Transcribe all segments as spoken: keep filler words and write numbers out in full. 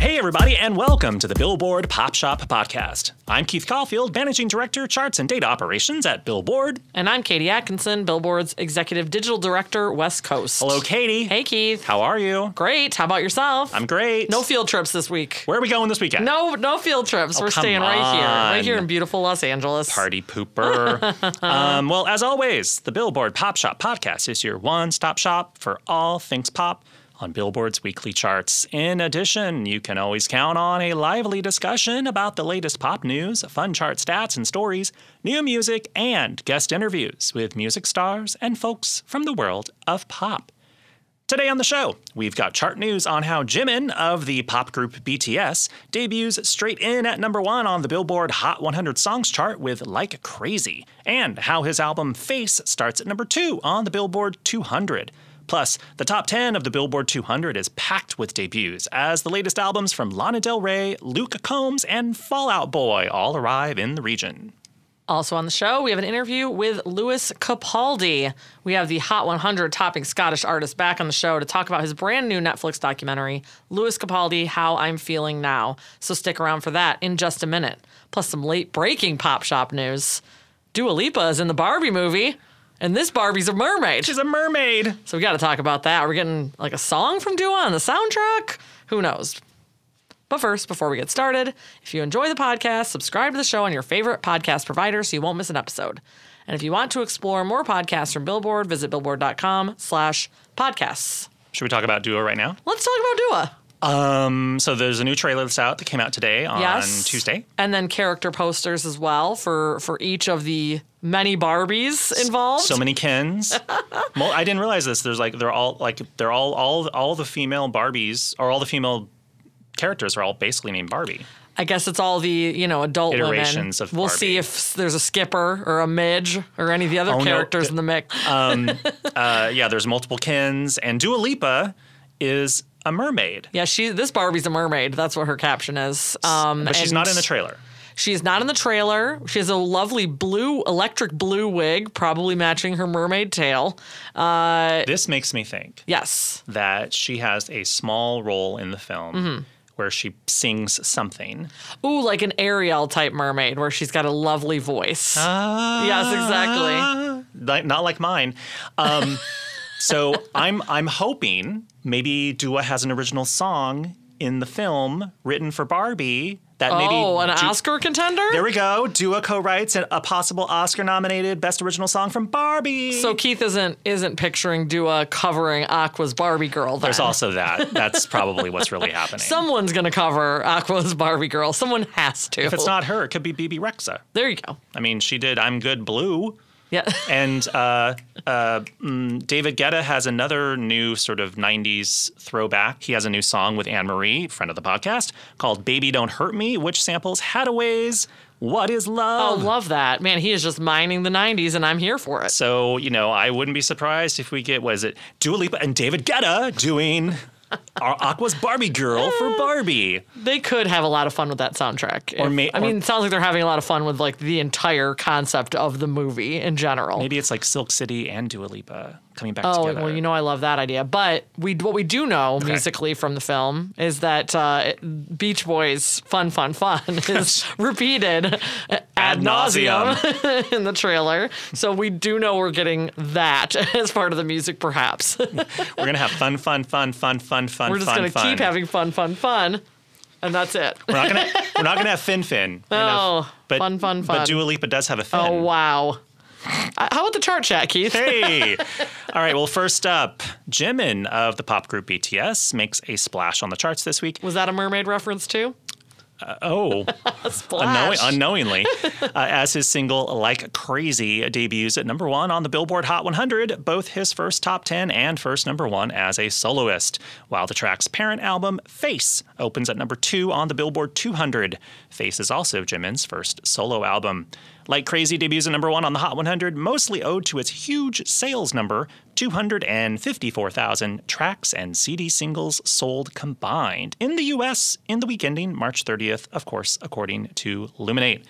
Hey, everybody, and welcome to the Billboard Pop Shop Podcast. I'm Keith Caulfield, Managing Director, Charts and Data Operations at Billboard. And I'm Katie Atkinson, Billboard's Executive Digital Director, West Coast. Hello, Katie. Hey, Keith. How are you? Great. How about yourself? I'm great. No field trips this week. Where are we going this weekend? No, no field trips. Oh, We're staying on. right here. Right here in beautiful Los Angeles. Party pooper. um, well, as always, the Billboard Pop Shop Podcast is your one-stop shop for all things pop on Billboard's weekly charts. In addition, you can always count on a lively discussion about the latest pop news, fun chart stats and stories, new music, and guest interviews with music stars and folks from the world of pop. Today on the show, we've got chart news on how Jimin of the pop group B T S debuts straight in at number one on the Billboard Hot one hundred Songs chart with Like Crazy, and how his album Face starts at number two on the Billboard two hundred. Plus, the top ten of the Billboard two hundred is packed with debuts, as the latest albums from Lana Del Rey, Luke Combs, and Fall Out Boy all arrive in the region. Also on the show, we have an interview with Lewis Capaldi. We have the Hot one hundred topping Scottish artist back on the show to talk about his brand new Netflix documentary, Lewis Capaldi: How I'm Feeling Now. So stick around for that in just a minute. Plus some late-breaking pop shop news. Dua Lipa is in the Barbie movie. And this Barbie's a mermaid. She's a mermaid. So we got to talk about that. We're getting like a song from Dua on the soundtrack. Who knows? But first, before we get started, if you enjoy the podcast, subscribe to the show on your favorite podcast provider so you won't miss an episode. And if you want to explore more podcasts from Billboard, visit billboard.com slash podcasts. Should we talk about Dua right now? Let's talk about Dua. Um, so there's a new trailer that's out that came out today on yes. Tuesday. And then character posters as well for, for each of the many Barbies involved. So many Kens. Well, I didn't realize this. There's like, they're all like, they're all, all, all the female Barbies or all the female characters are all basically named Barbie. I guess it's all the, you know, adult iterations women. Of we'll Barbie. See if there's a Skipper or a Midge or any of the other oh, characters no. in the mix. Um, uh, yeah, there's multiple Kens, and Dua Lipa is a mermaid. Yeah, she. This Barbie's a mermaid. That's what her caption is. Um, but she's not in the trailer. She's not in the trailer. She has a lovely blue, electric blue wig, probably matching her mermaid tail. Uh, this makes me think. Yes. That she has a small role in the film mm-hmm. where she sings something. Ooh, like an Ariel type mermaid where she's got a lovely voice. Uh, yes, exactly. Like, not like mine. Um, so I'm I'm hoping... Maybe Dua has an original song in the film written for Barbie that oh, maybe... Oh, an du- Oscar contender? There we go. Dua co-writes a possible Oscar-nominated Best Original Song from Barbie. So Keith isn't isn't picturing Dua covering Aqua's Barbie Girl, then. There's also that. That's probably what's really happening. Someone's going to cover Aqua's Barbie Girl. Someone has to. If it's not her, it could be Bebe Rexha. There you go. I mean, she did I'm Good Blue. Yeah. And uh, uh, mm, David Guetta has another new sort of nineties throwback. He has a new song with Anne-Marie, friend of the podcast, called Baby Don't Hurt Me, which samples Haddaway's What Is Love. Oh, love that. Man, he is just mining the nineties, and I'm here for it. So, you know, I wouldn't be surprised if we get, what is it, Dua Lipa and David Guetta doing... Aqua's Barbie Girl for Barbie. They could have a lot of fun with that soundtrack. Or if, may, I or, mean, it sounds like they're having a lot of fun with like the entire concept of the movie in general. Maybe it's like Silk City and Dua Lipa coming back oh, together. Oh, well, you know I love that idea. But we what we do know okay. musically from the film is that uh, Beach Boys' Fun, Fun, Fun is repeated ad nauseum in the trailer. So we do know we're getting that as part of the music, perhaps. We're going to have fun, fun, fun, fun, fun. Fun, fun, we're just fun, gonna fun. Keep having fun, fun, fun, and that's it. We're not gonna, we're not gonna have fin, fin. Oh, but, fun, fun, fun. But Dua Lipa does have a fin. Oh wow! How about the chart chat, Keith? Hey, all right. Well, first up, Jimin of the pop group B T S makes a splash on the charts this week. Was that a mermaid reference too? Uh, oh, Unknow- unknowingly, uh, as his single Like Crazy debuts at number one on the Billboard Hot one hundred, both his first top ten and first number one as a soloist, while the track's parent album Face opens at number two on the Billboard two hundred. Face is also Jimin's first solo album. Like Crazy debuts at number one on the Hot one hundred, mostly owed to its huge sales number, two hundred fifty-four thousand tracks and C D singles sold combined in the U S in the week ending March thirtieth, of course, according to Luminate.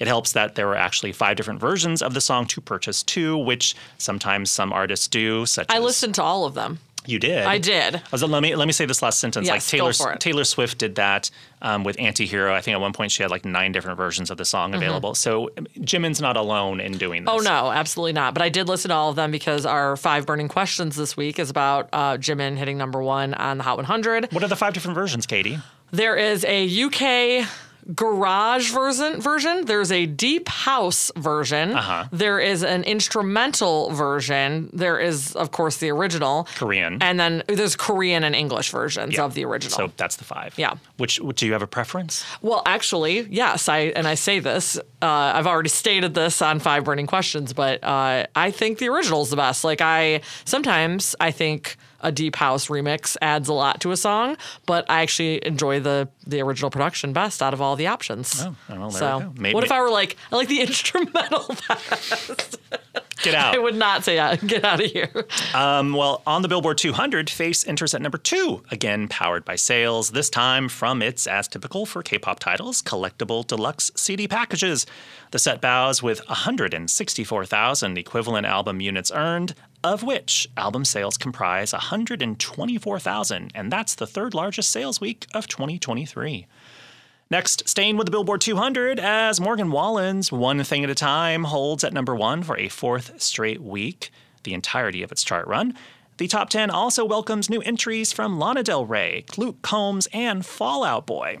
It helps that there were actually five different versions of the song to purchase too, which sometimes some artists do, such I as... I listened to all of them. You did? I did. I was, let me let me say this last sentence. Yes, like Taylor, go for it. Taylor Swift did that um, with Antihero. I think at one point she had like nine different versions of the song available. Mm-hmm. So Jimin's not alone in doing this. Oh, no, absolutely not. But I did listen to all of them because our five burning questions this week is about uh, Jimin hitting number one on the Hot one hundred. What are the five different versions, Katie? There is a U K garage version, version. There's a deep house version. Uh-huh. There is an instrumental version. There is, of course, the original. Korean. And then there's Korean and English versions yeah. of the original. So that's the five. Yeah. Which, do you have a preference? Well, actually, yes. I And I say this, uh, I've already stated this on Five Burning Questions, but uh, I think the original is the best. Like I, sometimes I think a deep house remix adds a lot to a song, but I actually enjoy the the original production best out of all the options. Oh, well, there so, we go. Maybe. What if I were like, I like the instrumental best? Get out. I would not say that. Get out of here. Um, well, on the Billboard two hundred, Face enters at number two, again powered by sales, this time from its, as typical for K-pop titles, collectible deluxe C D packages. The set bows with one hundred sixty-four thousand equivalent album units earned, of which album sales comprise one hundred twenty-four thousand, and that's the third largest sales week of twenty twenty-three. Next, staying with the Billboard two hundred, as Morgan Wallen's One Thing at a Time holds at number one for a fourth straight week, the entirety of its chart run. The top ten also welcomes new entries from Lana Del Rey, Luke Combs, and Fall Out Boy.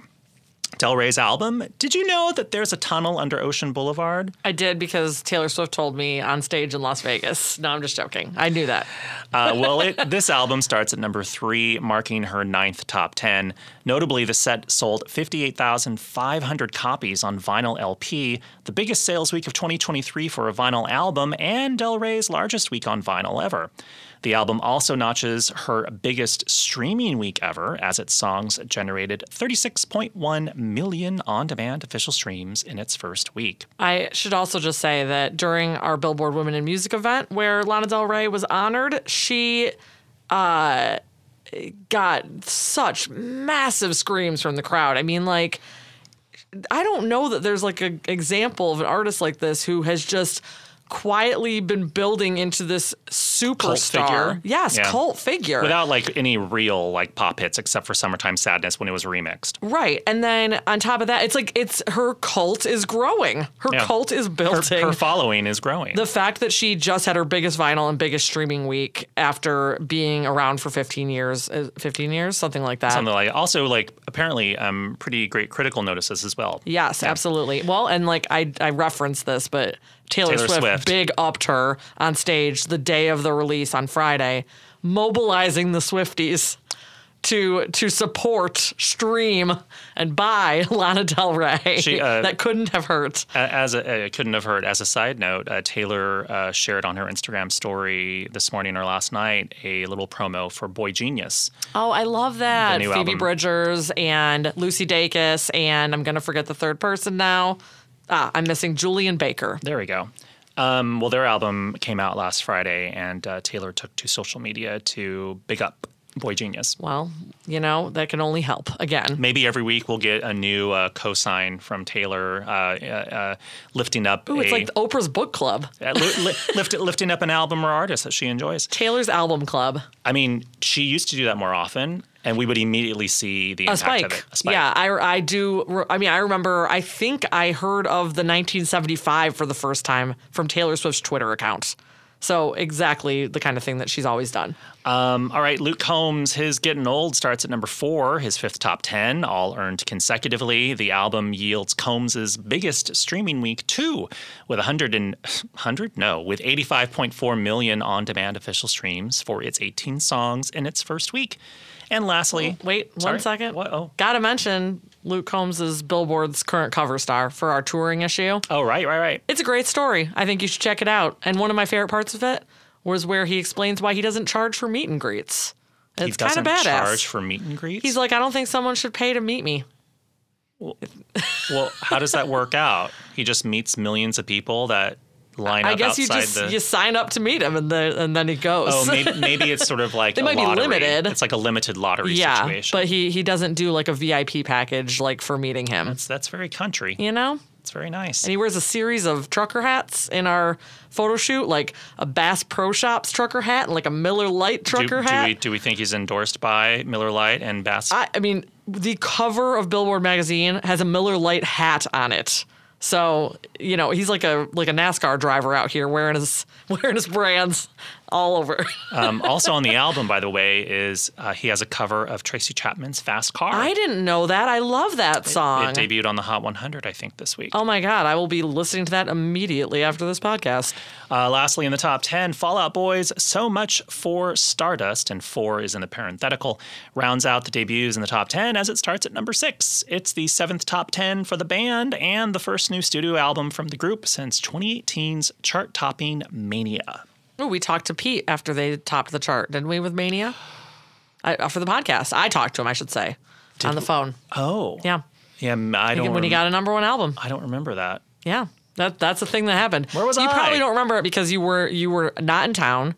Del Rey's album, did you know that there's a tunnel under Ocean Boulevard? I did, because Taylor Swift told me on stage in Las Vegas. No, I'm just joking. I knew that. uh, well, it, this album starts at number three, marking her ninth top ten. Notably, the set sold fifty-eight thousand five hundred copies on vinyl L P, the biggest sales week of twenty twenty-three for a vinyl album, and Del Rey's largest week on vinyl ever. The album also notches her biggest streaming week ever, as its songs generated thirty-six point one million on-demand official streams in its first week. I should also just say that during our Billboard Women in Music event, where Lana Del Rey was honored, she uh, got such massive screams from the crowd. I mean, like, I don't know that there's like an example of an artist like this who has just quietly been building into this superstar. Cult figure. Yes, yeah. Cult figure. Without like any real like pop hits except for Summertime Sadness when it was remixed. Right. And then on top of that, it's like it's her cult is growing. Her yeah. cult is building. Her, her following is growing. The fact that she just had her biggest vinyl and biggest streaming week after being around for fifteen years, fifteen years, something like that. Something like also like apparently um, pretty great critical notices as well. Yes, yeah. Absolutely. Well, and like I, I referenced this, but Taylor, Taylor Swift, Swift big upped her on stage the day of the release on Friday, mobilizing the Swifties to to support, stream, and buy Lana Del Rey. She, uh, that couldn't have hurt. As a, it couldn't have hurt. As a side note, uh, Taylor uh, shared on her Instagram story this morning or last night a little promo for Boy Genius. Oh, I love that. Phoebe album. Bridgers and Lucy Dacus, and I'm going to forget the third person now. Ah, I'm missing Julian Baker. There we go. Um, well, their album came out last Friday, and uh, Taylor took to social media to big up Boy Genius. Well, you know, that can only help. Again. Maybe every week we'll get a new uh, cosign from Taylor uh, uh, lifting up Ooh, a... Ooh, it's like Oprah's book club. uh, li- li- lift, lifting up an album or artist that she enjoys. Taylor's album club. I mean, she used to do that more often. And we would immediately see the impact spike. of it. A spike. Yeah, I, I do. I mean, I remember, I think I heard of the nineteen seventy-five for the first time from Taylor Swift's Twitter account. So exactly the kind of thing that she's always done. Um, all right, Luke Combs, his Getting Old starts at number four, his fifth top ten, all earned consecutively. The album yields Combs' biggest streaming week, too, with one hundred and, one hundred? No, with eighty-five point four million on-demand official streams for its eighteen songs in its first week. And lastly, oh, wait one sorry, second. What, oh. Gotta mention Luke Combs is Billboard's current cover star for our touring issue. Oh, right, right, right. It's a great story. I think you should check it out. And one of my favorite parts of it was where he explains why he doesn't charge for meet and greets. It's he doesn't kind of badass. Charge for meet and greets? He's like, I don't think someone should pay to meet me. Well, well how does that work out? He just meets millions of people that line I up guess outside you just the... you sign up to meet him, and, the, and then he goes. Oh, maybe, maybe it's sort of like they a might lottery. Be limited. It's like a limited lottery yeah, situation. Yeah, but he, he doesn't do like a V I P package like for meeting him. That's, that's very country. You know? It's very nice. And he wears a series of trucker hats in our photo shoot, like a Bass Pro Shops trucker hat and like a Miller Lite trucker do, hat. Do we, do we think he's endorsed by Miller Lite and Bass? I, I mean, the cover of Billboard magazine has a Miller Lite hat on it. So, you know, he's like a like a NASCAR driver out here wearing his wearing his brands all over. um, also on the album, by the way, is uh, he has a cover of Tracy Chapman's Fast Car. I didn't know that. I love that song. It, it debuted on the Hot one hundred, I think, this week. Oh, my God. I will be listening to that immediately after this podcast. Uh, lastly, in the top ten, Fall Out Boy's So Much for Stardust, and four is in the parenthetical, rounds out the debuts in the top ten as it starts at number six. It's the seventh top ten for the band and the first new studio album from the group since twenty eighteen's chart-topping Mania. Oh, we talked to Pete after they topped the chart, didn't we, with Mania? I, for the podcast. I talked to him, I should say, Did on the phone. We? Oh. Yeah. Yeah, I don't When rem- he got a number one album. I don't remember that. Yeah, that that's the thing that happened. Where was you I? You probably don't remember it because you were you were not in town.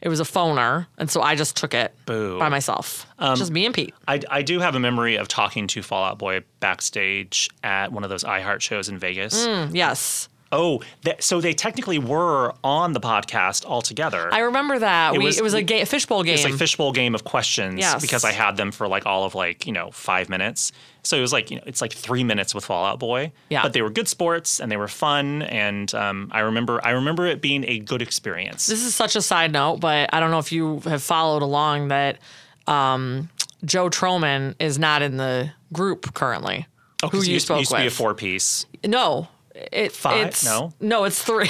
It was a phoner, and so I just took it Boo. by myself. Um, just me and Pete. I, I do have a memory of talking to Fall Out Boy backstage at one of those iHeart shows in Vegas. Mm, yes. Oh, th- so they technically were on the podcast altogether. I remember that. It we, was, it was we, a ga- fishbowl game. It was like fishbowl game of questions yes. because I had them for like all of like, you know, five minutes. So it was like, you know, it's like three minutes with Fall Out Boy. Yeah. But they were good sports and they were fun. And um, I remember I remember it being a good experience. This is such a side note, but I don't know if you have followed along that um, Joe Troman is not in the group currently. Oh, who you used, spoke used to with. Be a four-piece. No. It, Five? It's, no. No, it's three.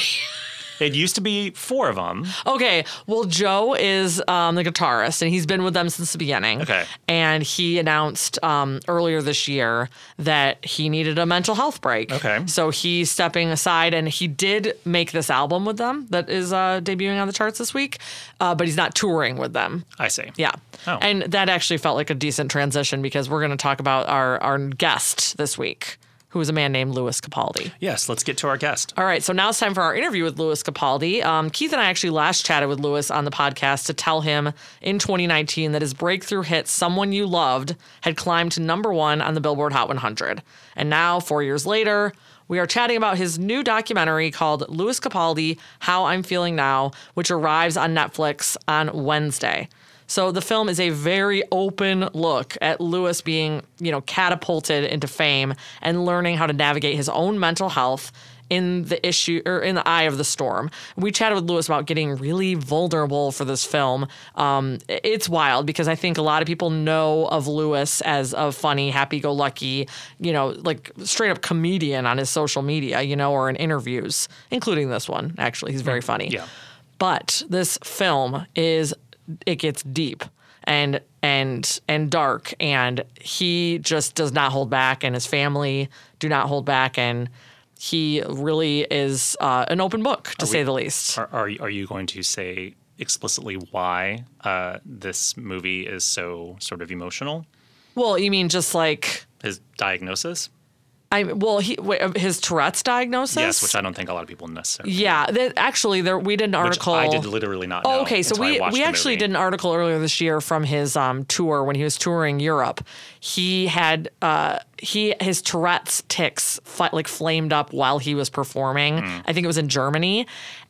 It used to be four of them. Okay. Well, Joe is um, the guitarist, and he's been with them since the beginning. Okay. And he announced um, earlier this year that he needed a mental health break. Okay. So he's stepping aside, and he did make this album with them that is uh, debuting on the charts this week, uh, but he's not touring with them. I see. Yeah. Oh. And that actually felt like a decent transition because we're going to talk about our, our guest this week, who is a man named Lewis Capaldi. Yes, let's get to our guest. All right, so now it's time for our interview with Lewis Capaldi. Um, Keith and I actually last chatted with Lewis on the podcast to tell him in twenty nineteen that his breakthrough hit, Someone You Loved, had climbed to number one on the Billboard Hot one hundred. And now, four years later, we are chatting about his new documentary called Lewis Capaldi: How I'm Feeling Now, which arrives on Netflix on Wednesday. So the film is a very open look at Lewis being, you know, catapulted into fame and learning how to navigate his own mental health in the issue or in the eye of the storm. We chatted with Lewis about getting really vulnerable for this film. Um, it's wild because I think a lot of people know of Lewis as a funny, happy-go-lucky, you know, like straight-up comedian on his social media, you know, or in interviews, including this one. Actually, he's very funny. Yeah. But this film is. It gets deep and and and dark, and he just does not hold back, and his family do not hold back, and he really is uh, an open book, to are say we, the least. Are, are are you going to say explicitly why uh, this movie is so sort of emotional? Well, you mean just like his diagnosis? I well, he his Tourette's diagnosis. Yes, which I don't think a lot of people necessarily. Yeah, that, actually, there we did an article. Which I did literally not. Know oh, okay, so we we actually movie. did an article earlier this year from his um, tour when he was touring Europe. He had uh, he his Tourette's tics fl- like flamed up while he was performing. Mm. I think it was in Germany.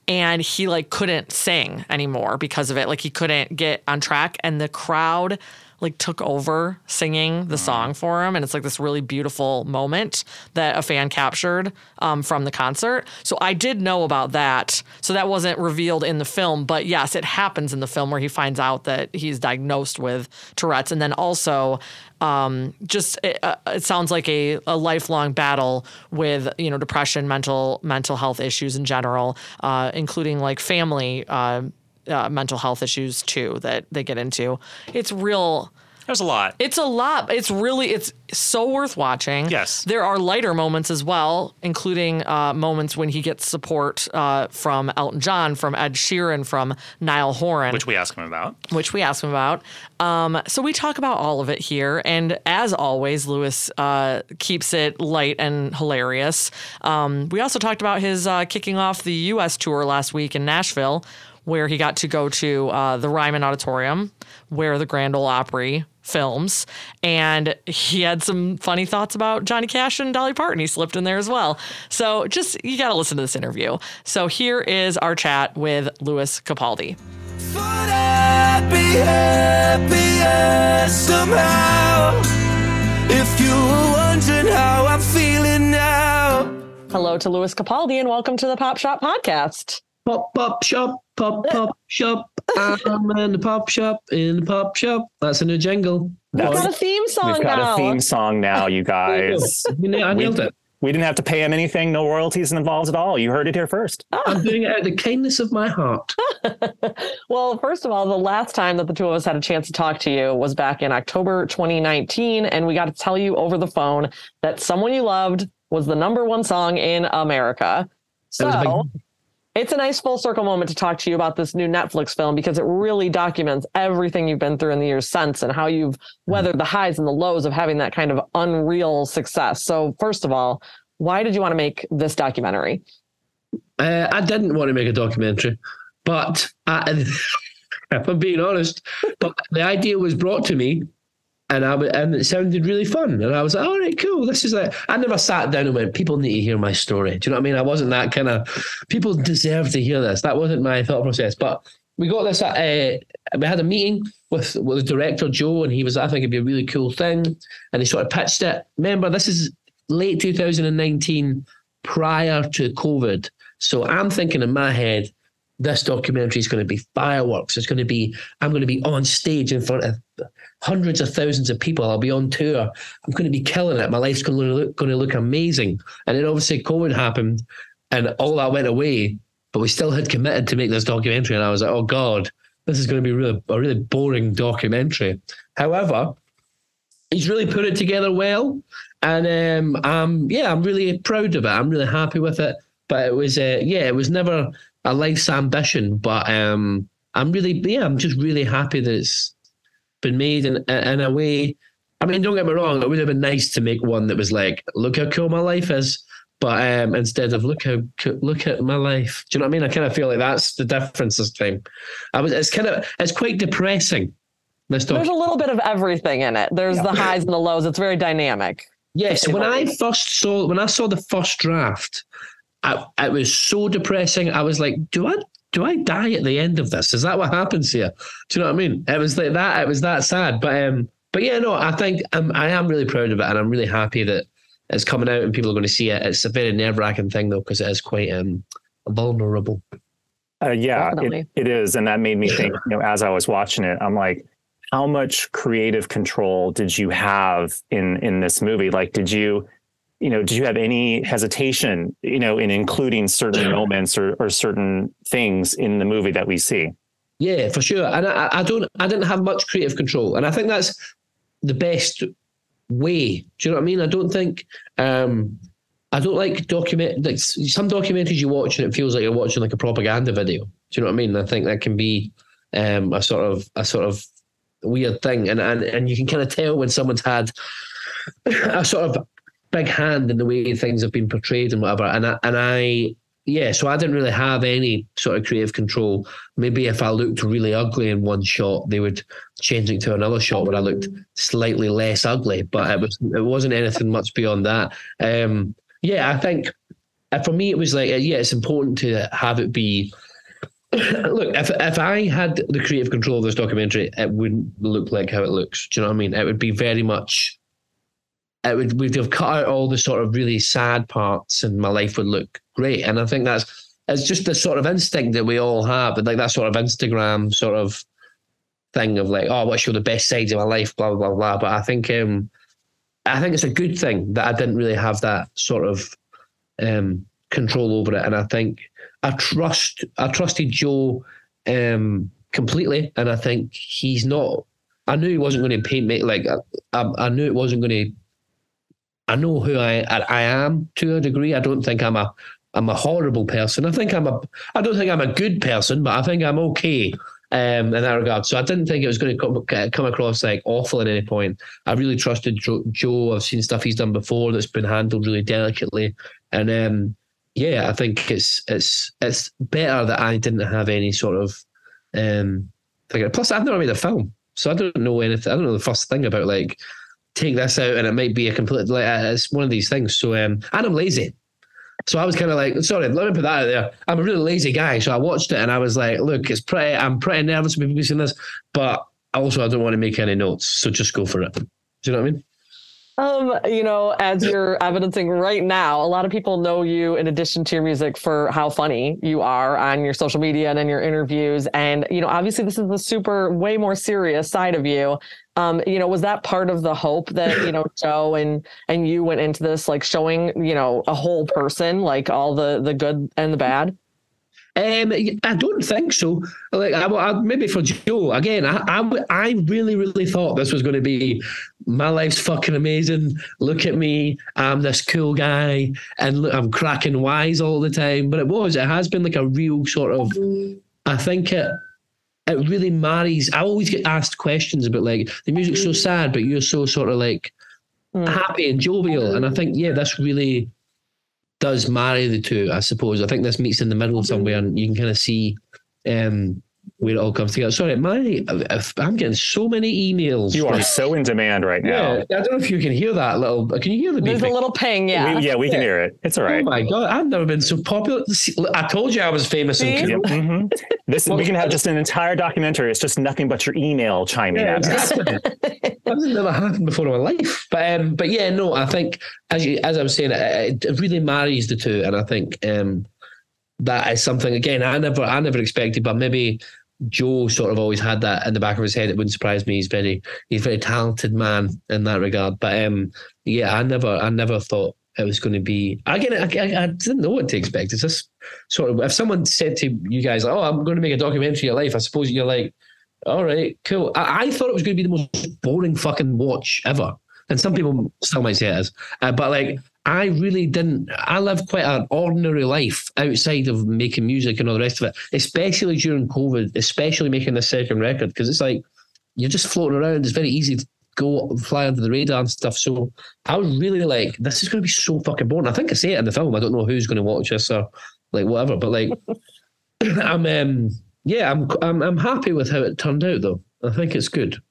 And he like couldn't sing anymore because of it. Like he couldn't get on track, and the crowd like took over singing the song for him. And it's like this really beautiful moment that a fan captured um, from the concert. So I did know about that. So that wasn't revealed in the film, but yes, it happens in the film where he finds out that he's diagnosed with Tourette's. And then also um, just, it, uh, it sounds like a, a lifelong battle with, you know, depression, mental, mental health issues in general, uh, including like family, uh, Uh, mental health issues, too, that they get into. It's real There's a lot. It's a lot. It's really, it's so worth watching. Yes. There are lighter moments as well, including uh, moments when he gets support uh, from Elton John, from Ed Sheeran, from Niall Horan. Which we ask him about. Which we ask him about. Um, so we talk about all of it here. And as always, Lewis uh, keeps it light and hilarious. Um, we also talked about his uh, kicking off the U S tour last week in Nashville, where he got to go to uh, the Ryman Auditorium, where the Grand Ole Opry films, and he had some funny thoughts about Johnny Cash and Dolly Parton. He slipped in there as well. So just, you got to listen to this interview. So here is our chat with Lewis Capaldi. Would I be happier somehow if you were wondering how I'm feeling now? Hello to Lewis Capaldi and welcome to the Pop Shop Podcast. Pop, pop, shop, pop, pop, shop. I'm in the pop shop, in the pop shop. That's a new jingle. That We've was, got a theme song now. We've got now. a theme song now, you guys. you know, I nailed we, it. We didn't have to pay him anything. No royalties involved at all. You heard it here first. Oh. I'm doing it out of the kindness of my heart. Well, first of all, the last time that the two of us had a chance to talk to you was back in October twenty nineteen. And we got to tell you over the phone that Someone You Loved was the number one song in America. So... it's a nice full circle moment to talk to you about this new Netflix film, because it really documents everything you've been through in the years since and how you've weathered the highs and the lows of having that kind of unreal success. So first of all, why did you want to make this documentary? Uh, I didn't want to make a documentary, but I, if I'm being honest, but the idea was brought to me. And I w- and it sounded really fun. And I was like, all right, cool. This is like, I never sat down and went, people need to hear my story. Do you know what I mean? I wasn't that kind of, people deserve to hear this. That wasn't my thought process. But we got this, at, uh, we had a meeting with, with the director, Joe, and he was, I think it'd be a really cool thing. And he sort of pitched it. Remember, this is late two thousand nineteen, prior to COVID. So I'm thinking in my head, this documentary is going to be fireworks. It's going to be, I'm going to be on stage in front of hundreds of thousands of people. I'll be on tour. I'm going to be killing it. My life's going to look, going to look amazing. And then obviously COVID happened and all that went away, but we still had committed to make this documentary. And I was like, oh God, this is going to be really, a really boring documentary. However, he's really put it together well. And um, I'm, yeah, I'm really proud of it. I'm really happy with it. But it was, uh, yeah, it was never a life's ambition, but um, I'm really, yeah, I'm just really happy that it's been made in, in a way. I mean, don't get me wrong, it would have been nice to make one that was like, look how cool my life is, but um, instead of look how look at my life. Do you know what I mean? I kind of feel like that's the difference this time. I was, it's kind of, it's quite depressing. This talk. There's a little bit of everything in it. There's yeah. the highs and the lows. It's very dynamic. Yes. Yeah, so when I first saw, when I saw the first draft, I, it was so depressing. I was like, do I do I die at the end of this? Is that what happens here? Do you know what I mean? It was like that. It was that sad. But um, but yeah, no, I think I'm, I am really proud of it, and I'm really happy that it's coming out and people are going to see it. It's a very nerve-wracking thing, though, because it is quite um, vulnerable. Uh, yeah, it, it is. And that made me think, you know, as I was watching it, I'm like, how much creative control did you have in in this movie? Like, did you... you know, did you have any hesitation, you know, in including certain moments or, or certain things in the movie that we see? Yeah, for sure. And I, I don't, I didn't have much creative control. And I think that's the best way. Do you know what I mean? I don't think, um, I don't like document, like some documentaries you watch and it feels like you're watching like a propaganda video. Do you know what I mean? I think that can be um, a sort of, a sort of weird thing. And, and, and you can kind of tell when someone's had a sort of big hand in the way things have been portrayed and whatever. And I, and I, yeah, so I didn't really have any sort of creative control. Maybe if I looked really ugly in one shot, they would change it to another shot where I looked slightly less ugly, but it was, it wasn't anything much beyond that. Um, yeah, I think for me, it was like, yeah, it's important to have it be, look, if if I had the creative control of this documentary, it wouldn't look like how it looks. Do you know what I mean? It would be very much, it would, we'd have cut out all the sort of really sad parts and my life would look great. And I think that's, it's just the sort of instinct that we all have, like that sort of Instagram sort of thing of like, oh, what's your the best sides of my life, blah, blah, blah. But I think, um, I think it's a good thing that I didn't really have that sort of um, control over it. And I think I trust, I trusted Joe um, completely. And I think he's not, I knew he wasn't going to paint me like I, I knew it wasn't going to. I know who I, I I am to a degree. I don't think I'm a I'm a horrible person. I think I'm a I don't think I'm a good person, but I think I'm okay um, in that regard. So I didn't think it was going to come, come across like awful at any point. I really trusted Joe. Joe. I've seen stuff he's done before that's been handled really delicately, and um, yeah, I think it's it's it's better that I didn't have any sort of. Um, figure. Plus, I've never made a film, so I don't know anything. I don't know the first thing about like. Take this out and it might be a complete, like, uh, it's one of these things. So, um, and I'm lazy. So I was kind of like, sorry, let me put that out there. I'm a really lazy guy. So I watched it and I was like, look, it's pretty, I'm pretty nervous about producing this, but also I don't want to make any notes. So just go for it. Do you know what I mean? Um, you know, as you're evidencing right now, a lot of people know you in addition to your music for how funny you are on your social media and in your interviews. And, you know, obviously this is the super way more serious side of you. Um, you know, was that part of the hope that, you know, Joe and, and you went into this, like showing, you know, a whole person, like all the, the good and the bad? Um, I don't think so. Like, I, I, maybe for Joe again. I, I, I really, really thought this was going to be my life's fucking amazing. Look at me, I'm this cool guy, and look, I'm cracking wise all the time. But it was, it has been like a real sort of. I think it, it really marries. I always get asked questions about like the music's so sad, but you're so sort of like mm. happy and jovial. And I think yeah, that's really. Does marry the two, I suppose. I think this meets in the middle somewhere and you can kind of see um, where it all comes together. Sorry, my, I'm getting so many emails. You are so in demand right now. Yeah, I don't know if you can hear that little... Can you hear the beeping? There's a little ping, yeah. We, yeah, we can hear it. It's all right. Oh, my God. I've never been so popular. I told you I was famous and cool. Yep, mm-hmm. This, we can have just an entire documentary. It's just nothing but your email chiming yeah, at exactly. us. That's never happened before in my life. But um, but yeah, no, I think as you, as I was saying, it, it really marries the two, and I think um, that is something again I never I never expected. But maybe Joe sort of always had that in the back of his head. It wouldn't surprise me. He's very he's a very talented man in that regard. But um, yeah, I never I never thought it was going to be. Again, I, I, I didn't know what to expect. It's just sort of if someone said to you guys, "Oh, I'm going to make a documentary of your life," I suppose you're like. All right, cool. I, I thought it was going to be the most boring fucking watch ever. And some people still might say it is. Uh, but like, I really didn't, I lived quite an ordinary life outside of making music and all the rest of it, especially during COVID, especially making this second record. Because it's like, you're just floating around. It's very easy to go fly under the radar and stuff. So I was really like, this is going to be so fucking boring. I think I say it in the film. I don't know who's going to watch this or like whatever. But like, I'm... um. Yeah, I'm, I'm I'm happy with how it turned out, though. I think it's good.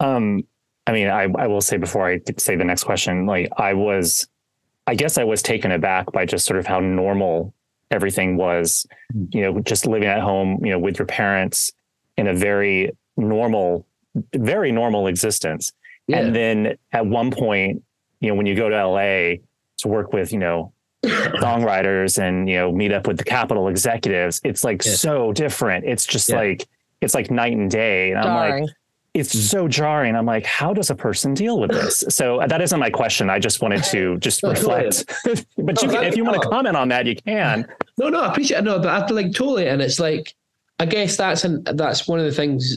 Um, I mean, I, I will say before I say the next question, like I was, I guess I was taken aback by just sort of how normal everything was, you know, just living at home, you know, with your parents in a very normal, very normal existence. Yeah. And then at one point, you know, when you go to L A to work with, you know, songwriters and you know meet up with the Capitol executives, it's like yeah. so different. It's just yeah. like it's like night and day, and jarring. I'm like, it's so jarring. I'm like, how does a person deal with this? So that isn't my question. I just wanted to just no, reflect. Totally. But you no, can, if you no. want to comment on that, you can. No, no, I appreciate it. No, but I like totally, and it's like I guess that's an that's one of the things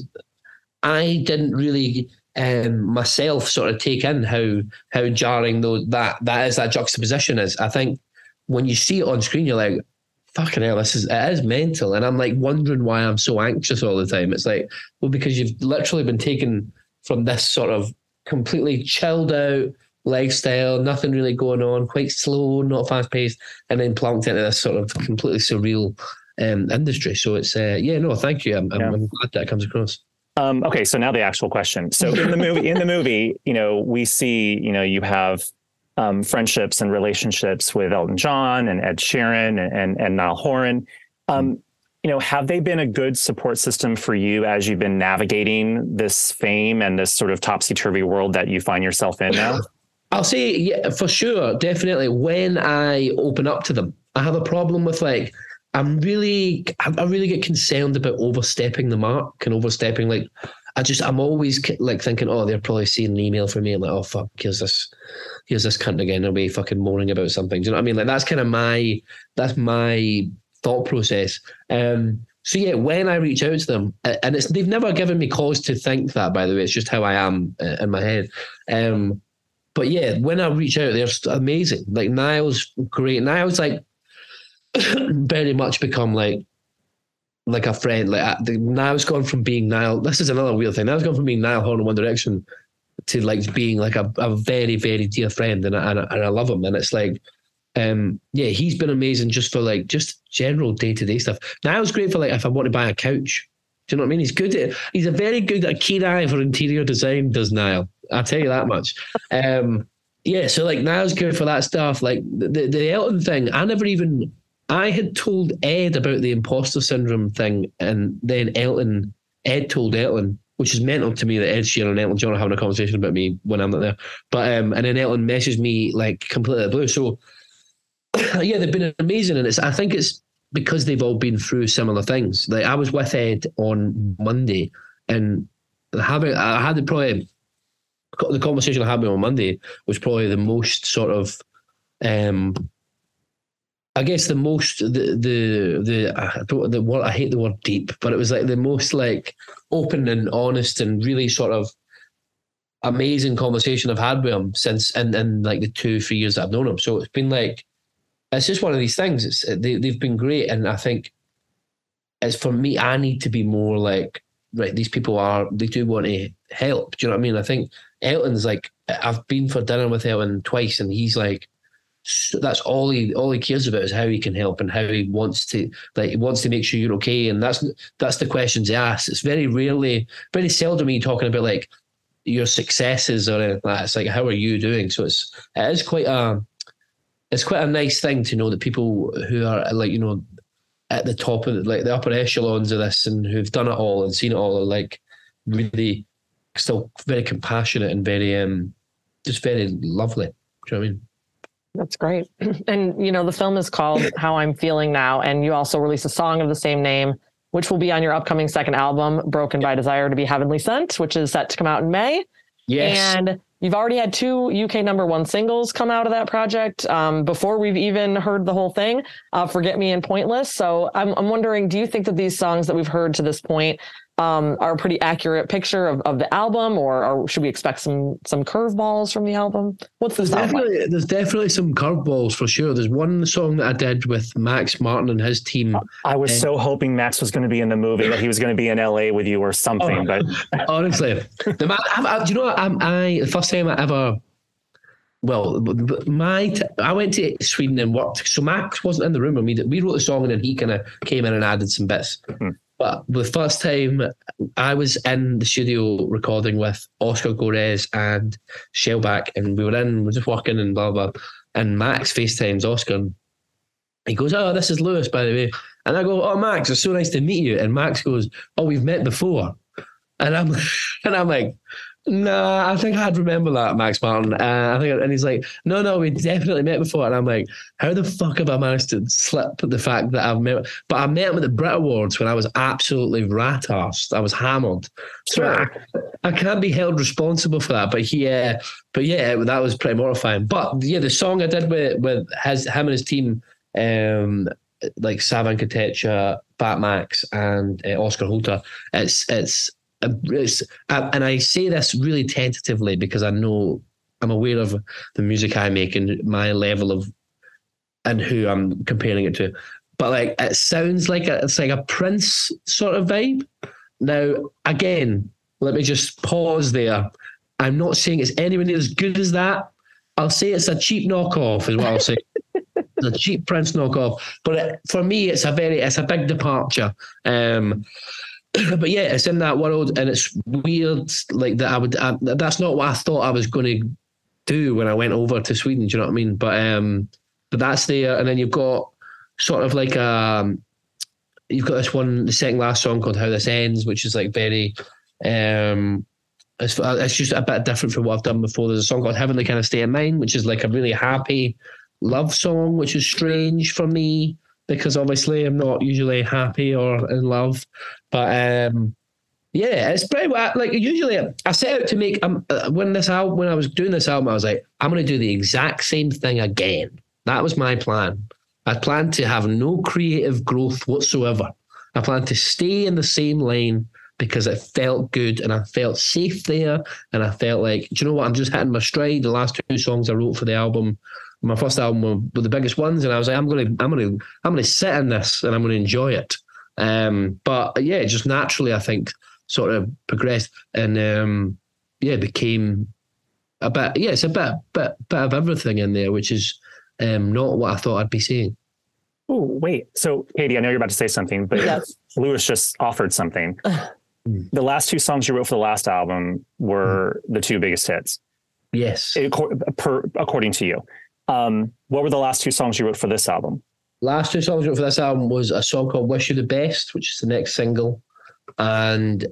I didn't really. Um, myself sort of take in how how jarring though that that is that juxtaposition is. I think when you see it on screen, you're like, "Fucking hell, this is it is mental." And I'm like wondering why I'm so anxious all the time. It's like, well, because you've literally been taken from this sort of completely chilled out lifestyle, nothing really going on, quite slow, not fast paced, and then plunked into this sort of completely surreal um, industry. So it's uh, yeah, no, thank you. I'm, yeah. I'm glad that comes across. Um, okay, so now the actual question. So in the movie, in the movie, you know, we see, you know, you have um, friendships and relationships with Elton John and Ed Sheeran and and, and Niall Horan. Um, you know, have they been a good support system for you as you've been navigating this fame and this sort of topsy-turvy world that you find yourself in now? I'll say, yeah, for sure, definitely. When I open up to them, I have a problem with like. I'm really, I really get concerned about overstepping the mark and overstepping. Like, I just, I'm always like thinking, oh, they're probably seeing an email from me. I'm like, oh fuck, here's this, here's this cunt again. I'll be fucking moaning about something. Do you know what I mean? Like that's kind of my, that's my thought process. Um, So yeah, when I reach out to them, and it's they've never given me cause to think that, by the way, it's just how I am in my head. Um, but yeah, when I reach out, they're amazing. Like Niall's great. Niall's like very much become like like a friend. Like I, the, Niall's gone from being Niall. This is another weird thing. Niall's gone from being Niall Horan in One Direction to like being like a, a very very dear friend, and I, and, I, and I love him. And it's like. Um, yeah, he's been amazing just for like just general day to day stuff. Niall's great for like if I want to buy a couch. Do you know what I mean? He's good at he's a very good a keen eye for interior design, does Niall. I'll tell you that much. Um, yeah, so like Niall's good for that stuff. Like the the Elton thing, I never even I had told Ed about the imposter syndrome thing, and then Elton Ed told Elton, which is mental to me that Ed Sheeran and Elton John are having a conversation about me when I'm not there. But um, and then Elton messaged me like completely blue. So yeah, they've been amazing, and it's. I think it's because they've all been through similar things. Like I was with Ed on Monday, and having I had probably the conversation I had with him on Monday was probably the most sort of, um, I guess the most the the the I don't the word I hate the word deep, but it was like the most like open and honest and really sort of amazing conversation I've had with him since, and and like the two three years that I've known him. So it's been like. It's just one of these things. It's they, they've been great, and I think it's for me. I need to be more like right. These people are they do want to help. Do you know what I mean? I think Elton's like I've been for dinner with Elton twice, and he's like that's all he all he cares about is how he can help and how he wants to like he wants to make sure you're okay, and that's that's the questions he asks. It's very rarely, very seldom he talking about like your successes or anything like that. It's like how are you doing? So it's it is quite a. It's quite a nice thing to know that people who are like, you know, at the top of like the upper echelons of this and who've done it all and seen it all are like really still very compassionate and very, um, just very lovely. Do you know what I mean? That's great. And, you know, the film is called How I'm Feeling Now. And you also released a song of the same name, which will be on your upcoming second album, Broken by Desire to be Heavenly Sent, which is set to come out in May. Yes. And you've already had two U K number one singles come out of that project um, before we've even heard the whole thing, uh, Forget Me and Pointless. So I'm, I'm wondering, do you think that these songs that we've heard to this point um, are a pretty accurate picture of, of the album, or, or should we expect some some curveballs from the album? What's the sound like? There's definitely some curveballs for sure. There's one song that I did with Max Martin and his team. I was so hoping Max was going to be in the movie, that he was going to be in L A with you or something. Oh, but honestly, the man, I, I, do you know what? I'm, I the first time I ever. Well, my t- I went to Sweden and worked. So Max wasn't in the room with me. We wrote the song, and then he kind of came in and added some bits. Mm-hmm. But the first time I was in the studio recording with Oscar Gores and Shellback, and we were in, we were just working and blah, blah, blah. And Max FaceTimes Oscar. And he goes, oh, this is Lewis, by the way. And I go, oh, Max, it's so nice to meet you. And Max goes, oh, we've met before. And I'm, and I'm like, nah, I think I'd remember that, Max Martin. Uh, I think, I, and he's like, no, no, we definitely met before. And I'm like, how the fuck have I managed to slip the fact that I've met? But I met him at the Brit Awards when I was absolutely rat-arsed. I was hammered. So sure. I, I can't be held responsible for that. But he, uh, but yeah, that was pretty mortifying. But yeah, the song I did with with his him and his team, um, like Savan Kotecha, Bat Max, and uh, Oscar Holter. It's it's. And I say this really tentatively because I know I'm aware of the music I make and my level of and who I'm comparing it to, but like it sounds like a, it's like a Prince sort of vibe. Now again, let me just pause there. I'm not saying it's anywhere near as good as that. I'll say it's a cheap knockoff is what I'll say. It's a cheap Prince knockoff, but it, for me it's a very it's a big departure. Um But yeah, it's in that world, and it's weird. Like that, I would. I, that's not what I thought I was going to do when I went over to Sweden. Do you know what I mean? But um, but that's there, and then you've got sort of like a, you've got this one, the second last song called "How This Ends," which is like very, um, it's, it's just a bit different from what I've done before. There's a song called "Heavenly Kind of State of Mind," which is like a really happy love song, which is strange for me. Because obviously I'm not usually happy or in love, but um, yeah, it's pretty like usually I set out to make um, when this album when I was doing this album I was like I'm going to do the exact same thing again. That was my plan. I planned to have no creative growth whatsoever. I plan to stay in the same lane because it felt good and I felt safe there. And I felt like, do you know what? I'm just hitting my stride. The last two songs I wrote for the album, my first album, were the biggest ones. And I was like, I'm going to, I'm going to, I'm going to sit in this and I'm going to enjoy it. Um, but yeah, just naturally, I think, sort of progressed and um, yeah, became a bit, yeah, it's a bit, bit, bit of everything in there, which is um, not what I thought I'd be saying. Oh, wait. So, Katie, I know you're about to say something, but yes. Lewis just offered something. The last two songs you wrote for the last album were mm. the two biggest hits. Yes. It, per, according to you. Um, what were the last two songs you wrote for this album? Last two songs I wrote for this album was a song called Wish You the Best, which is the next single. And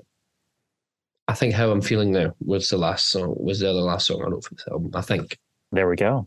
I think How I'm Feeling Now was the last song, was the other last song I wrote for this album, I think. There we go.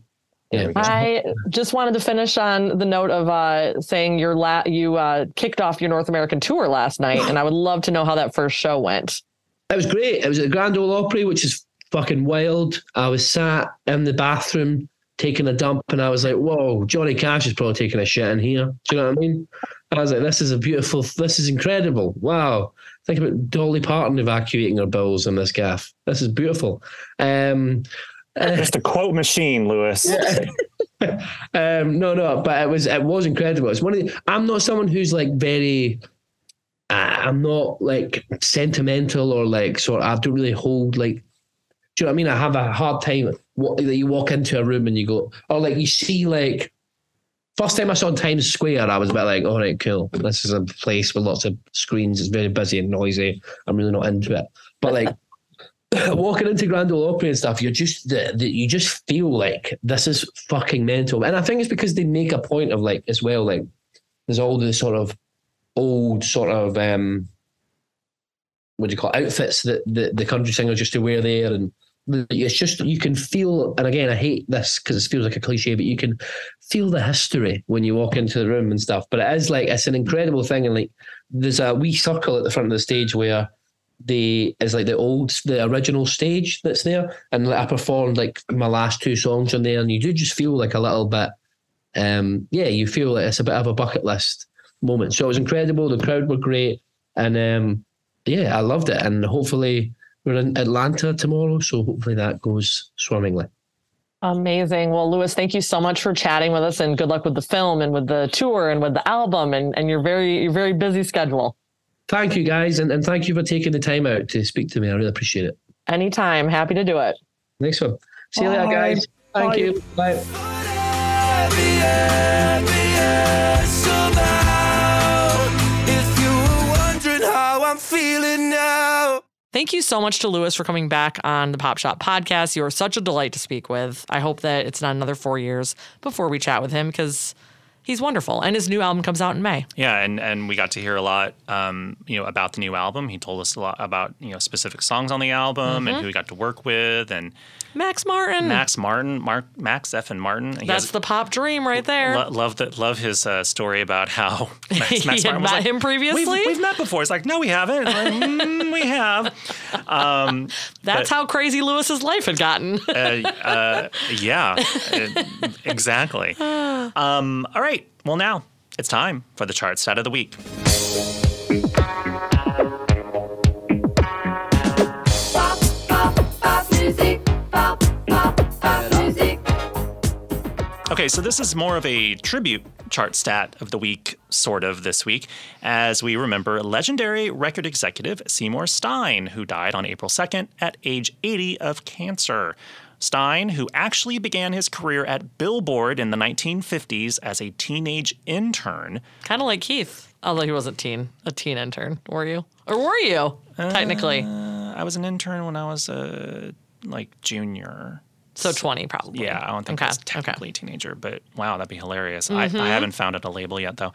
Yeah. I just wanted to finish on the note of uh, saying your la- you uh, kicked off your North American tour last night, and I would love to know how that first show went. It was great. It was at the Grand Ole Opry, which is fucking wild. I was sat in the bathroom taking a dump, and I was like, whoa, Johnny Cash is probably taking a shit in here. Do you know what I mean? I was like, this is a beautiful, this is incredible. Wow. Think about Dolly Parton evacuating her bills in this gaff. This is beautiful. Um Just a quote machine, Lewis. Yeah. um, no, no, but it was it was incredible. It's one of the, I'm not someone who's like very. Uh, I'm not like sentimental or like sort of, I don't really hold like. Do you know what I mean? I have a hard time. What, like you walk into a room and you go, or like you see like. First time I saw Times Square, I was a bit like, all right, cool. This is a place with lots of screens. It's very busy and noisy. I'm really not into it. But like. Walking into Grand Ole Opry and stuff, you're just the, the, you just feel like this is fucking mental, and I think it's because they make a point of like as well, like there's all the sort of old sort of um, what do you call it, outfits that the, the country singers used to wear there, and it's just you can feel. And again, I hate this because it feels like a cliche, but you can feel the history when you walk into the room and stuff. But it is like it's an incredible thing, and like there's a wee circle at the front of the stage where. The is like the old, the original stage that's there, and I performed like my last two songs on there, and you do just feel like a little bit, um, yeah, you feel like it's a bit of a bucket list moment. So it was incredible. The crowd were great, and um, yeah, I loved it. And hopefully we're in Atlanta tomorrow, so hopefully that goes swimmingly. Amazing. Well, Lewis, thank you so much for chatting with us, and good luck with the film and with the tour and with the album and and your very your very busy schedule. Thank you, guys, and, and thank you for taking the time out to speak to me. I really appreciate it. Anytime. Happy to do it. Next one. See you later, guys. Thank you. Bye. Thank you so much to Lewis for coming back on the Pop Shop podcast. You are such a delight to speak with. I hope that it's not another four years before we chat with him, because... he's wonderful. And his new album comes out in May. Yeah, and, and we got to hear a lot, um, you know, about the new album. He told us a lot about, you know, specific songs on the album mm-hmm. and who he got to work with. And Max Martin. Max Martin. Mark, Max effing Martin. He That's has, the pop dream right there. Lo- love the, love his uh, story about how Max, Max Martin was met like, him previously? We've, we've met before. It's like, no, we haven't. Like, mm, we have. Um, That's but, how crazy Lewis's life had gotten. uh, uh, yeah, it, exactly. Um, all right. Well, now it's time for the chart stat of the week. Pop, pop, pop music. Pop, pop, pop music. Okay, so this is more of a tribute chart stat of the week, sort of, this week, as we remember legendary record executive Seymour Stein, who died on April second at age eighty of cancer. Stein, who actually began his career at Billboard in the nineteen fifties as a teenage intern. Kind of like Keith, although he wasn't teen, a teen intern. Were you? Or were you, uh, technically? I was an intern when I was a, like, junior. So twenty, probably. Yeah, I don't think okay. I was technically okay. a teenager, but wow, that'd be hilarious. Mm-hmm. I, I haven't founded a label yet, though.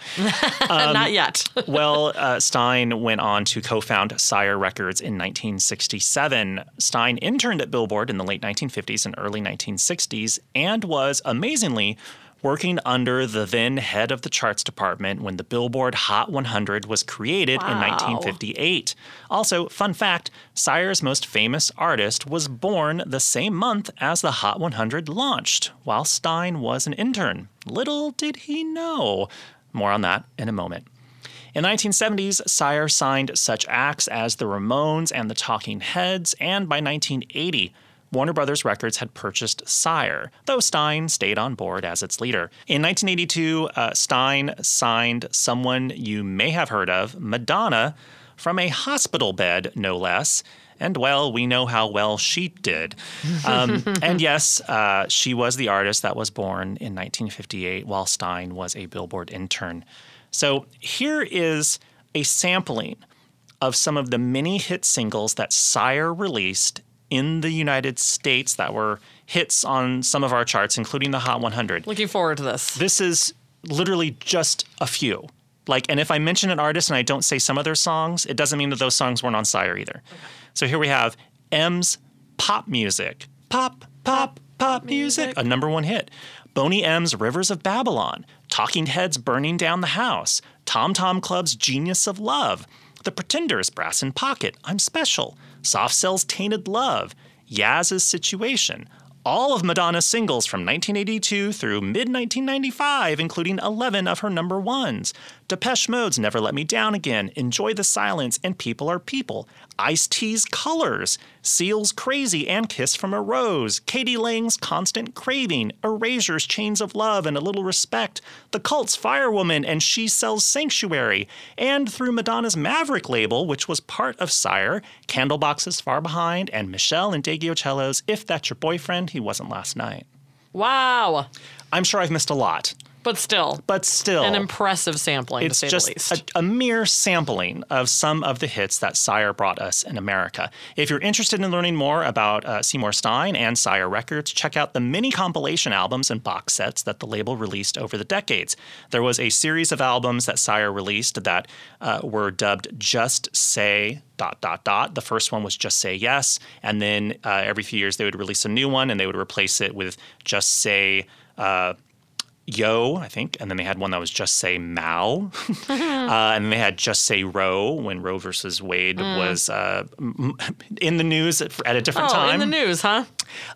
Um, Not yet. well, uh, Stein went on to co-found Sire Records in nineteen sixty-seven. Stein interned at Billboard in the late nineteen fifties and early nineteen sixties and was, amazingly, working under the then head of the charts department when the Billboard Hot one hundred was created wow. in nineteen fifty-eight. Also, fun fact, Sire's most famous artist was born the same month as the Hot one hundred launched, while Stein was an intern. Little did he know. More on that in a moment. In the nineteen seventies, Sire signed such acts as the Ramones and the Talking Heads, and by nineteen eighty, Warner Brothers Records had purchased Sire, though Stein stayed on board as its leader. In nineteen eighty-two, uh, Stein signed someone you may have heard of, Madonna, from a hospital bed, no less. And, well, we know how well she did. Um, and, yes, uh, she was the artist that was born in nineteen fifty-eight while Stein was a Billboard intern. So here is a sampling of some of the many hit singles that Sire released in the United States that were hits on some of our charts, including the Hot one hundred. Looking forward to this. This is literally just a few. Like, and if I mention an artist and I don't say some of their songs, it doesn't mean that those songs weren't on Sire either. Okay. So here we have M's Pop Music. Pop, pop, pop music. A number one hit. Boney M's Rivers of Babylon. Talking Heads' Burning Down the House. Tom Tom Club's Genius of Love. The Pretenders' Brass in Pocket. I'm Special. Soft Cell's Tainted Love. Yaz's Situation. All of Madonna's singles from nineteen eighty-two through mid-nineteen ninety-five, including eleven of her number ones. Depeche Mode's Never Let Me Down Again, Enjoy the Silence, and People Are People. Ice-T's Colors, Seal's Crazy and Kiss from a Rose, Katie Lang's Constant Craving, Erasure's Chains of Love and a Little Respect, The Cult's Firewoman and She Sells Sanctuary, and through Madonna's Maverick label, which was part of Sire, Candlebox's Far Behind, and Michelle and Degiocello's If That's Your Boyfriend, He Wasn't Last Night. Wow. I'm sure I've missed a lot. But still. But still. An impressive sampling, to say the least. It's just a, a mere sampling of some of the hits that Sire brought us in America. If you're interested in learning more about uh, Seymour Stein and Sire Records, check out the many compilation albums and box sets that the label released over the decades. There was a series of albums that Sire released that uh, were dubbed Just Say... dot, dot, dot. The first one was Just Say Yes, and then uh, every few years they would release a new one, and they would replace it with Just Say... Uh, Yo, I think, and then they had one that was Just Say Mao, uh, and they had Just Say Roe when Roe versus Wade mm. was uh, in the news at, at a different oh, time. Oh, in the news, huh?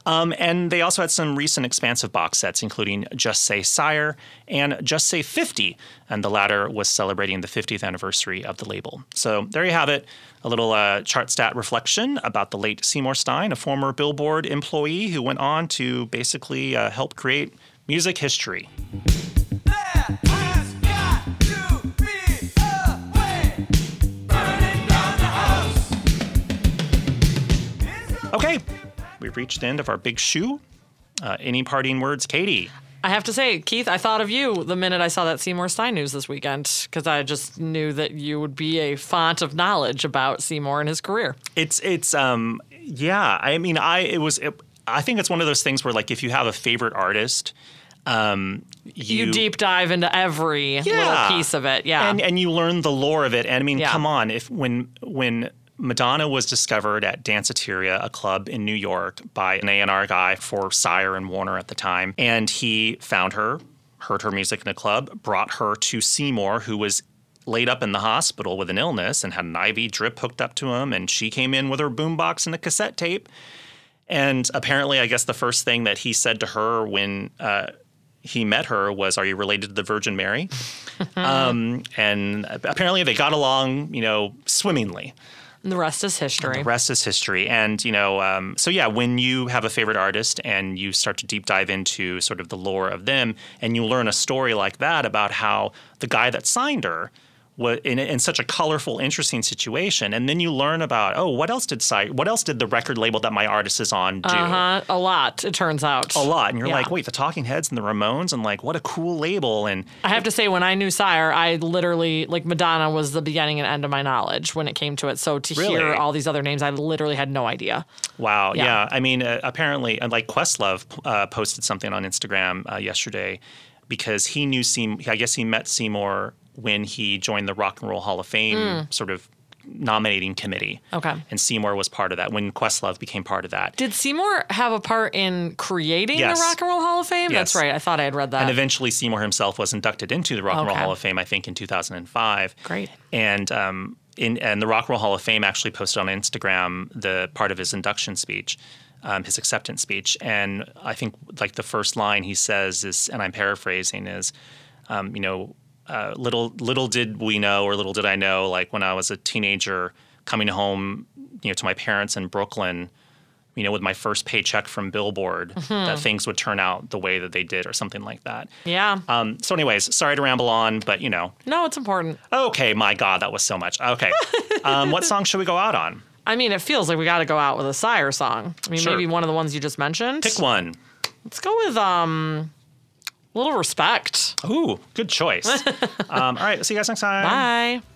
Um, and they also had some recent expansive box sets, including Just Say Sire and Just Say fifty, and the latter was celebrating the fiftieth anniversary of the label. So there you have it, a little uh, chart stat reflection about the late Seymour Stein, a former Billboard employee who went on to basically uh, help create music history. There has got to be a way. Burning down the house. Okay, we've reached the end of our big shoe. Uh, any parting words, Katie? I have to say, Keith, I thought of you the minute I saw that Seymour Stein news this weekend, because I just knew that you would be a font of knowledge about Seymour and his career. It's, it's, um, yeah, I mean, I, it was, it, I think it's one of those things where, like, if you have a favorite artist, um, you, you deep dive into every yeah. little piece of it, yeah, and and you learn the lore of it. And I mean, yeah. come on, if when when Madonna was discovered at Danceteria, a club in New York, by an A and R guy for Sire and Warner at the time, and he found her, heard her music in a club, brought her to Seymour, who was laid up in the hospital with an illness and had an I V drip hooked up to him, and she came in with her boombox and a cassette tape. And apparently, I guess the first thing that he said to her when uh, he met her was, "Are you related to the Virgin Mary?" um, and apparently, they got along, you know, swimmingly. And the rest is history. And the rest is history. And, you know, um, so yeah, when you have a favorite artist and you start to deep dive into sort of the lore of them, and you learn a story like that about how the guy that signed her was in, in such a colorful, interesting situation, and then you learn about oh, what else did Sire, what else did the record label that my artist is on do? Uh-huh. A lot, it turns out. A lot, and you're yeah. like, wait, the Talking Heads and the Ramones, and like, what a cool label. And I have to say, when I knew Sire, I literally like Madonna was the beginning and end of my knowledge when it came to it. So to really? hear all these other names, I literally had no idea. Wow. Yeah. yeah. I mean, uh, apparently, like Questlove uh, posted something on Instagram uh, yesterday because he knew Seymour. I guess he met Seymour when he joined the Rock and Roll Hall of Fame mm. sort of nominating committee. Okay. And Seymour was part of that, when Questlove became part of that. Did Seymour have a part in creating yes. the Rock and Roll Hall of Fame? Yes. That's right. I thought I had read that. And eventually Seymour himself was inducted into the Rock okay. and Roll Hall of Fame, I think, in two thousand five. Great. And um, in and the Rock and Roll Hall of Fame actually posted on Instagram the part of his induction speech, um, his acceptance speech. And I think, like, the first line he says is, and I'm paraphrasing, is, um, you know, uh, little little did we know, or little did I know, like when I was a teenager coming home, you know, to my parents in Brooklyn, you know, with my first paycheck from Billboard, mm-hmm. that things would turn out the way that they did or something like that. Yeah. Um, so anyways, sorry to ramble on, but, you know. No, it's important. Okay, my God, that was so much. Okay. um, what song should we go out on? I mean, it feels like we got to go out with a Sire song. I mean, sure. Maybe one of the ones you just mentioned. Pick one. Let's go with um, Little Respect. Ooh, good choice. um, all right, see you guys next time. Bye.